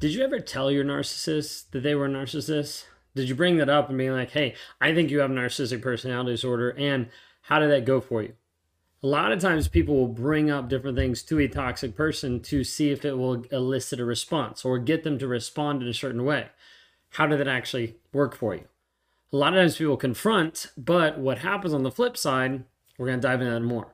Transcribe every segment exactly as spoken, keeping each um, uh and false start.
Did you ever tell your narcissist that they were a narcissist? Did you bring that up and be like, hey, I think you have narcissistic personality disorder, and how did that go for you? A lot of times people will bring up different things to a toxic person to see if it will elicit a response or get them to respond in a certain way. How did that actually work for you? A lot of times people confront, but what happens on the flip side, we're going to dive into that more.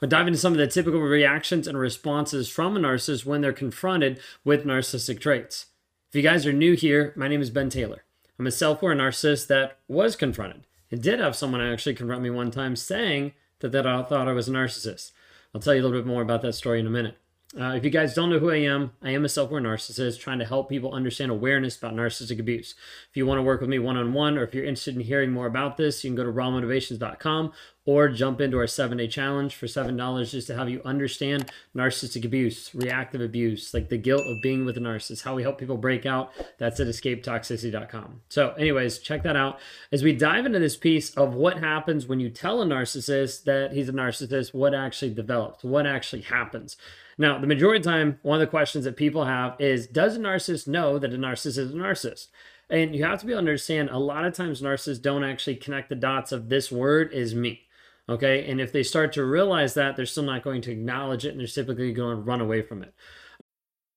We'll dive into some of the typical reactions and responses from a narcissist when they're confronted with narcissistic traits. If you guys are new here, my name is Ben Taylor. I'm a self-aware narcissist that was confronted. I did have someone actually confront me one time saying that, that I thought I was a narcissist. I'll tell you a little bit more about that story in a minute. Uh, if you guys don't know who I am, I am a self-aware narcissist trying to help people understand awareness about narcissistic abuse. If you want to work with me one-on-one, or if you're interested in hearing more about this, you can go to raw motivations dot com or jump into our seven-day challenge for seven dollars just to have you understand narcissistic abuse, reactive abuse, like the guilt of being with a narcissist, how we help people break out. That's at escape toxicity dot com. So anyways, check that out. As we dive into this piece of what happens when you tell a narcissist that he's a narcissist, what actually develops, what actually happens. Now, the majority of the time, one of the questions that people have is, does a narcissist know that a narcissist is a narcissist? And you have to be able to understand, a lot of times narcissists don't actually connect the dots of this word is me, okay? And if they start to realize that, they're still not going to acknowledge it, and they're typically going to run away from it.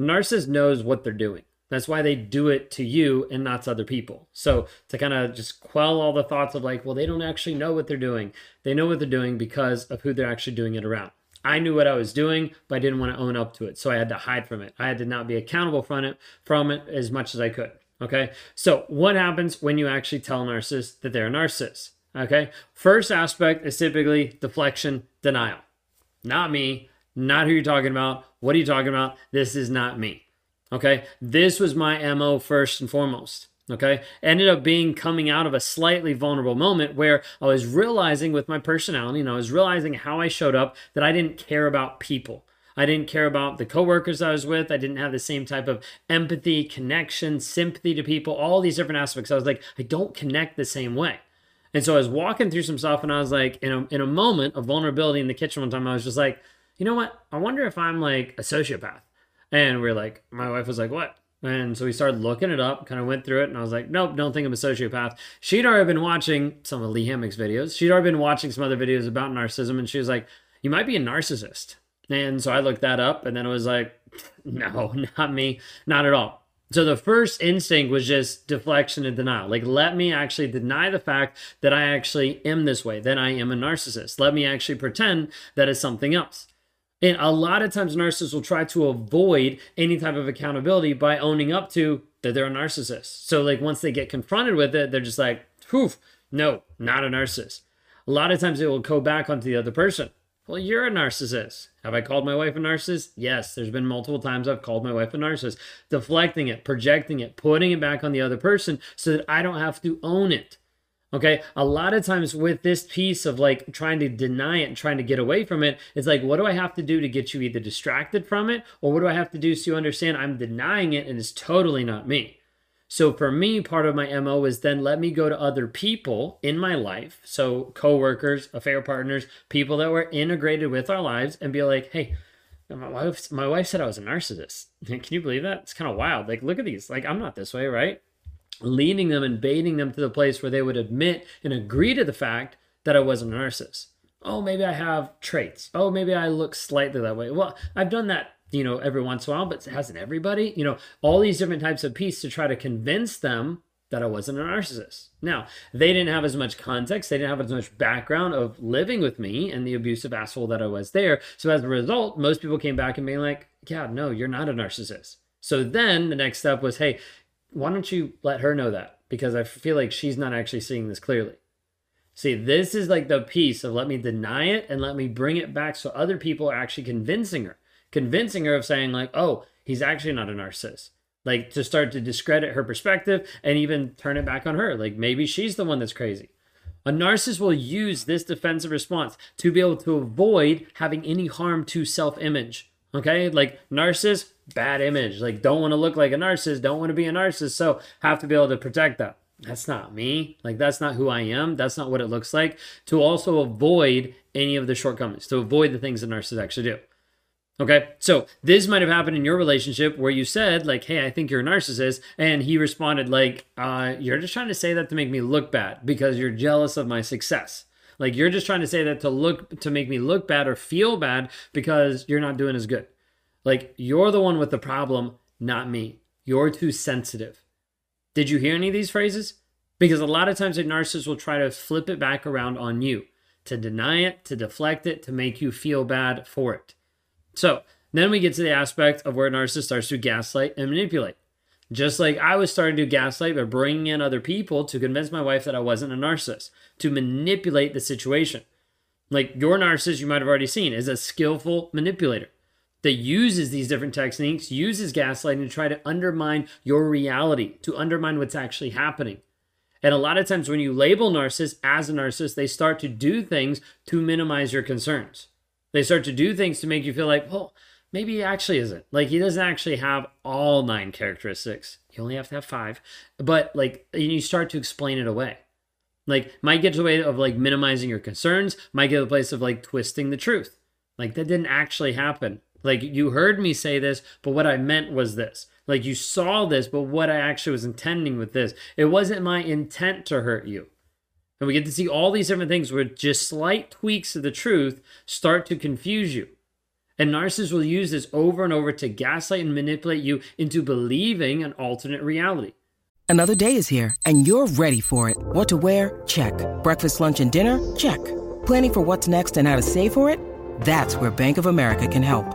Narcissist knows what they're doing. That's why they do it to you and not to other people. So to kind of just quell all the thoughts of like, well, they don't actually know what they're doing. They know what they're doing because of who they're actually doing it around. I knew what I was doing, but I didn't want to own up to it. So I had to hide from it. I had to not be accountable from it, from it as much as I could. Okay. So what happens when you actually tell a narcissist that they're a narcissist? Okay. First aspect is typically deflection, denial. Not me. Not who you're talking about. What are you talking about? This is not me. Okay. This was my M O first and foremost. Okay. Ended up being coming out of a slightly vulnerable moment where I was realizing with my personality, and I was realizing how I showed up, that I didn't care about people. I didn't care about the coworkers I was with. I didn't have the same type of empathy, connection, sympathy to people, all these different aspects. I was like, I don't connect the same way. And so I was walking through some stuff, and I was like, in a, in a moment of vulnerability in the kitchen one time, I was just like, you know what? I wonder if I'm like a sociopath. And we're like, my wife was like, what? And so we started looking it up, kind of went through it. And I was like, nope, don't think I'm a sociopath. She'd already been watching some of Lee Hammock's videos. She'd already been watching some other videos about narcissism. And she was like, you might be a narcissist. And so I looked that up, and then it was like, no, not me, not at all. So the first instinct was just deflection and denial. Like, let me actually deny the fact that I actually am this way, that I am a narcissist. Let me actually pretend that it's something else. And a lot of times narcissists will try to avoid any type of accountability by owning up to that they're a narcissist. So like once they get confronted with it, they're just like, poof, no, not a narcissist. A lot of times it will go back onto the other person. Well, you're a narcissist. Have I called my wife a narcissist? Yes, there's been multiple times I've called my wife a narcissist. Deflecting it, projecting it, putting it back on the other person so that I don't have to own it. Okay, a lot of times with this piece of like trying to deny it and trying to get away from it, it's like, what do I have to do to get you either distracted from it, or what do I have to do so you understand I'm denying it and it's totally not me? So for me, part of my M O is then let me go to other people in my life, so coworkers, affair partners, people that were integrated with our lives, and be like, hey, my wife, my wife said I was a narcissist. Can you believe that? It's kind of wild. Like, look at these. Like, I'm not this way, right? Leading them and baiting them to the place where they would admit and agree to the fact that I wasn't a narcissist. Oh, maybe I have traits. Oh, maybe I look slightly that way. Well, I've done that, you know, every once in a while, but hasn't everybody? You know, all these different types of pieces to try to convince them that I wasn't a narcissist. Now, they didn't have as much context. They didn't have as much background of living with me and the abusive asshole that I was there. So as a result, most people came back and being like, yeah, no, you're not a narcissist. So then the next step was, hey, why don't you let her know that? Because I feel like she's not actually seeing this clearly. See, this is like the piece of let me deny it and let me bring it back so other people are actually convincing her. Convincing her of saying like, oh, he's actually not a narcissist. like to start to discredit her perspective and even turn it back on her. Like maybe she's the one that's crazy. A narcissist will use this defensive response to be able to avoid having any harm to self-image. Okay, like narcissist, bad image. Like don't want to look like a narcissist, don't want to be a narcissist, so have to be able to protect that. That's not me. Like, that's not who I am. That's not what it looks like. To also avoid any of the shortcomings, to avoid the things that narcissists actually do. Okay, so this might have happened in your relationship where you said, like, hey, I think you're a narcissist. And he responded, like, uh, you're just trying to say that to make me look bad because you're jealous of my success. Like, you're just trying to say that to look to make me look bad or feel bad because you're not doing as good. Like, you're the one with the problem, not me. You're too sensitive. Did you hear any of these phrases? Because a lot of times a narcissist will try to flip it back around on you, to deny it, to deflect it, to make you feel bad for it. So then we get to the aspect of where a narcissist starts to gaslight and manipulate. Just like I was starting to gaslight by bringing in other people to convince my wife that I wasn't a narcissist, to manipulate the situation. Like your narcissist, you might have already seen, is a skillful manipulator that uses these different techniques, uses gaslighting to try to undermine your reality, to undermine what's actually happening. And a lot of times when you label narcissists as a narcissist, they start to do things to minimize your concerns. They start to do things to make you feel like, well, maybe he actually isn't. Like he doesn't actually have all nine characteristics. You only have to have five. But like, you start to explain it away. Like might get to a way of like minimizing your concerns, might get to a place of like twisting the truth. Like that didn't actually happen. Like you heard me say this, but what I meant was this. Like you saw this, but what I actually was intending with this. It wasn't my intent to hurt you. And we get to see all these different things where just slight tweaks of the truth start to confuse you. And narcissists will use this over and over to gaslight and manipulate you into believing an alternate reality. Another day is here and you're ready for it. What to wear? Check. Breakfast, lunch, and dinner? Check. Planning for what's next and how to save for it? That's where Bank of America can help.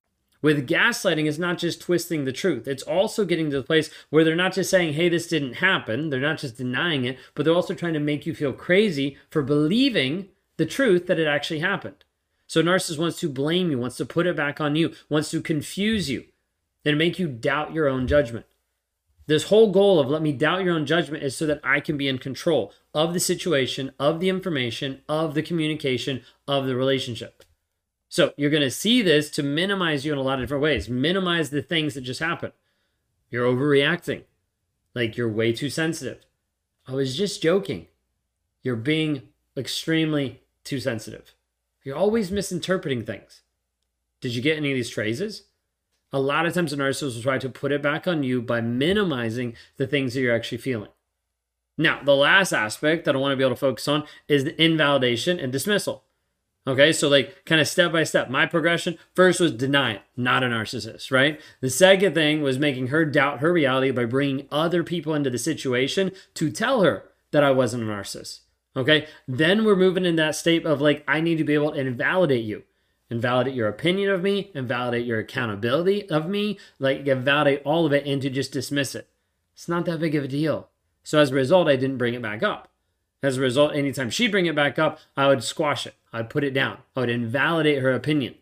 With gaslighting, it's not just twisting the truth. It's also getting to the place where they're not just saying, hey, this didn't happen. They're not just denying it, but they're also trying to make you feel crazy for believing the truth that it actually happened. So a narcissist wants to blame you, wants to put it back on you, wants to confuse you and make you doubt your own judgment. This whole goal of let me doubt your own judgment is so that I can be in control of the situation, of the information, of the communication, of the relationship. So you're going to see this to minimize you in a lot of different ways. Minimize the things that just happened. You're overreacting. Like you're way too sensitive. I was just joking. You're being extremely too sensitive. You're always misinterpreting things. Did you get any of these phrases? A lot of times a narcissist will try to put it back on you by minimizing the things that you're actually feeling. Now, the last aspect that I want to be able to focus on is the invalidation and dismissal. Okay, so like kind of step by step, my progression first was deny it, not a narcissist, right? The second thing was making her doubt her reality by bringing other people into the situation to tell her that I wasn't a narcissist, okay? Then we're moving in that state of like, I need to be able to invalidate you, invalidate your opinion of me, invalidate your accountability of me, like invalidate all of it and to just dismiss it. It's not that big of a deal. So as a result, I didn't bring it back up. As a result, anytime she'd bring it back up, I would squash it. I'd put it down. I would invalidate her opinion.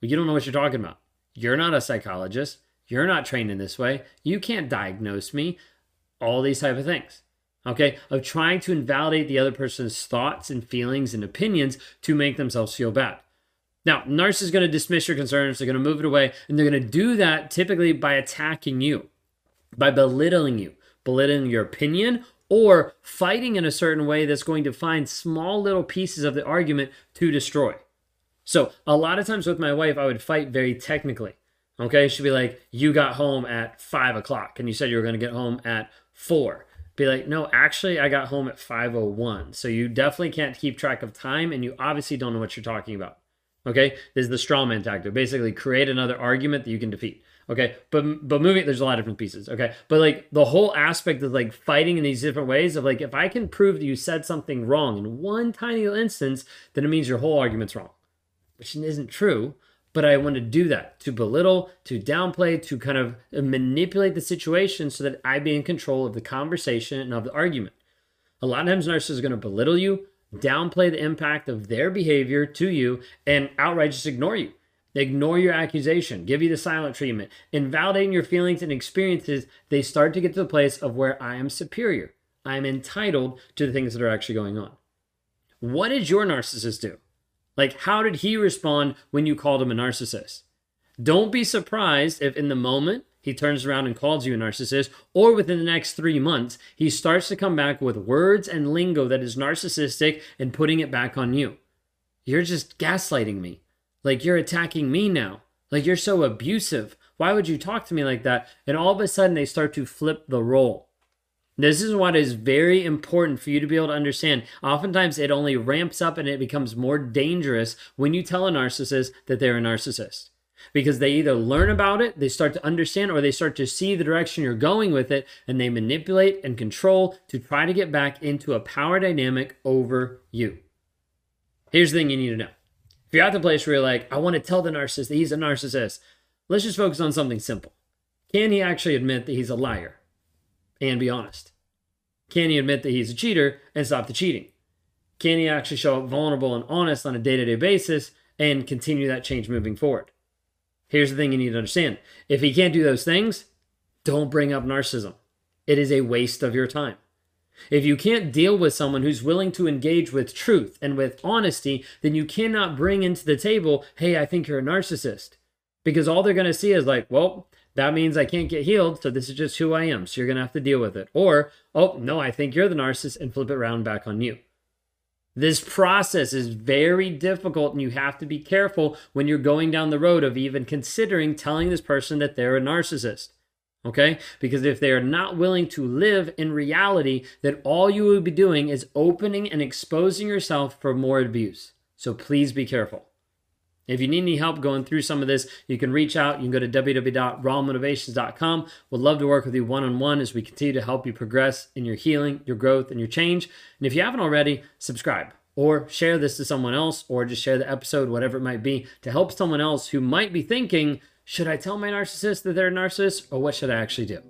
But you don't know what you're talking about. You're not a psychologist. You're not trained in this way. You can't diagnose me. All these type of things, okay? Of trying to invalidate the other person's thoughts and feelings and opinions to make themselves feel bad. Now, narcissists is going to dismiss your concerns. They're going to move it away. And they're going to do that typically by attacking you, by belittling you, belittling your opinion, or fighting in a certain way that's going to find small little pieces of the argument to destroy. So a lot of times with my wife, I would fight very technically, okay? She'd be like, you got home at five o'clock and you said you were gonna get home at four. Be like, no, actually I got home at five oh one. So you definitely can't keep track of time and you obviously don't know what you're talking about, okay? This is the straw man tactic, basically create another argument that you can defeat. Okay, but but moving, there's a lot of different pieces, okay? But like the whole aspect of like fighting in these different ways of like, if I can prove that you said something wrong in one tiny little instance, then it means your whole argument's wrong. which isn't true, but I want to do that, to belittle, to downplay, to kind of manipulate the situation so that I be in control of the conversation and of the argument. A lot of times narcissists are going to belittle you, downplay the impact of their behavior to you, and outright just ignore you. They ignore your accusation, give you the silent treatment, invalidating your feelings and experiences. They start to get to the place of where I am superior. I am entitled to the things that are actually going on. What did your narcissist do? Like, how did he respond when you called him a narcissist? Don't be surprised if in the moment he turns around and calls you a narcissist, or within the next three months, he starts to come back with words and lingo that is narcissistic and putting it back on you. You're just gaslighting me. Like, you're attacking me now. Like, you're so abusive. Why would you talk to me like that? And all of a sudden, they start to flip the role. This is what is very important for you to be able to understand. Oftentimes, it only ramps up and it becomes more dangerous when you tell a narcissist that they're a narcissist. Because they either learn about it, they start to understand, or they start to see the direction you're going with it, and they manipulate and control to try to get back into a power dynamic over you. Here's the thing you need to know. If you're at the place where you're like, I want to tell the narcissist that he's a narcissist, let's just focus on something simple. Can he actually admit that he's a liar and be honest? Can he admit that he's a cheater and stop the cheating? Can he actually show up vulnerable and honest on a day-to-day basis and continue that change moving forward? Here's the thing you need to understand. If he can't do those things, don't bring up narcissism. It is a waste of your time. If you can't deal with someone who's willing to engage with truth and with honesty, then you cannot bring into the table, hey, I think you're a narcissist. Because all they're going to see is like, well, that means I can't get healed, so this is just who I am, so you're going to have to deal with it. Or, oh, no, I think you're the narcissist, and flip it around back on you. This process is very difficult, and you have to be careful when you're going down the road of even considering telling this person that they're a narcissist, okay? Because if they are not willing to live in reality, then all you will be doing is opening and exposing yourself for more abuse. So please be careful. If you need any help going through some of this, you can reach out. You can go to w w w dot raw motivations dot com. We'd love to work with you one-on-one as we continue to help you progress in your healing, your growth, and your change. And if you haven't already, subscribe or share this to someone else, or just share the episode, whatever it might be, to help someone else who might be thinking, should I tell my narcissist that they're a narcissist, or what should I actually do?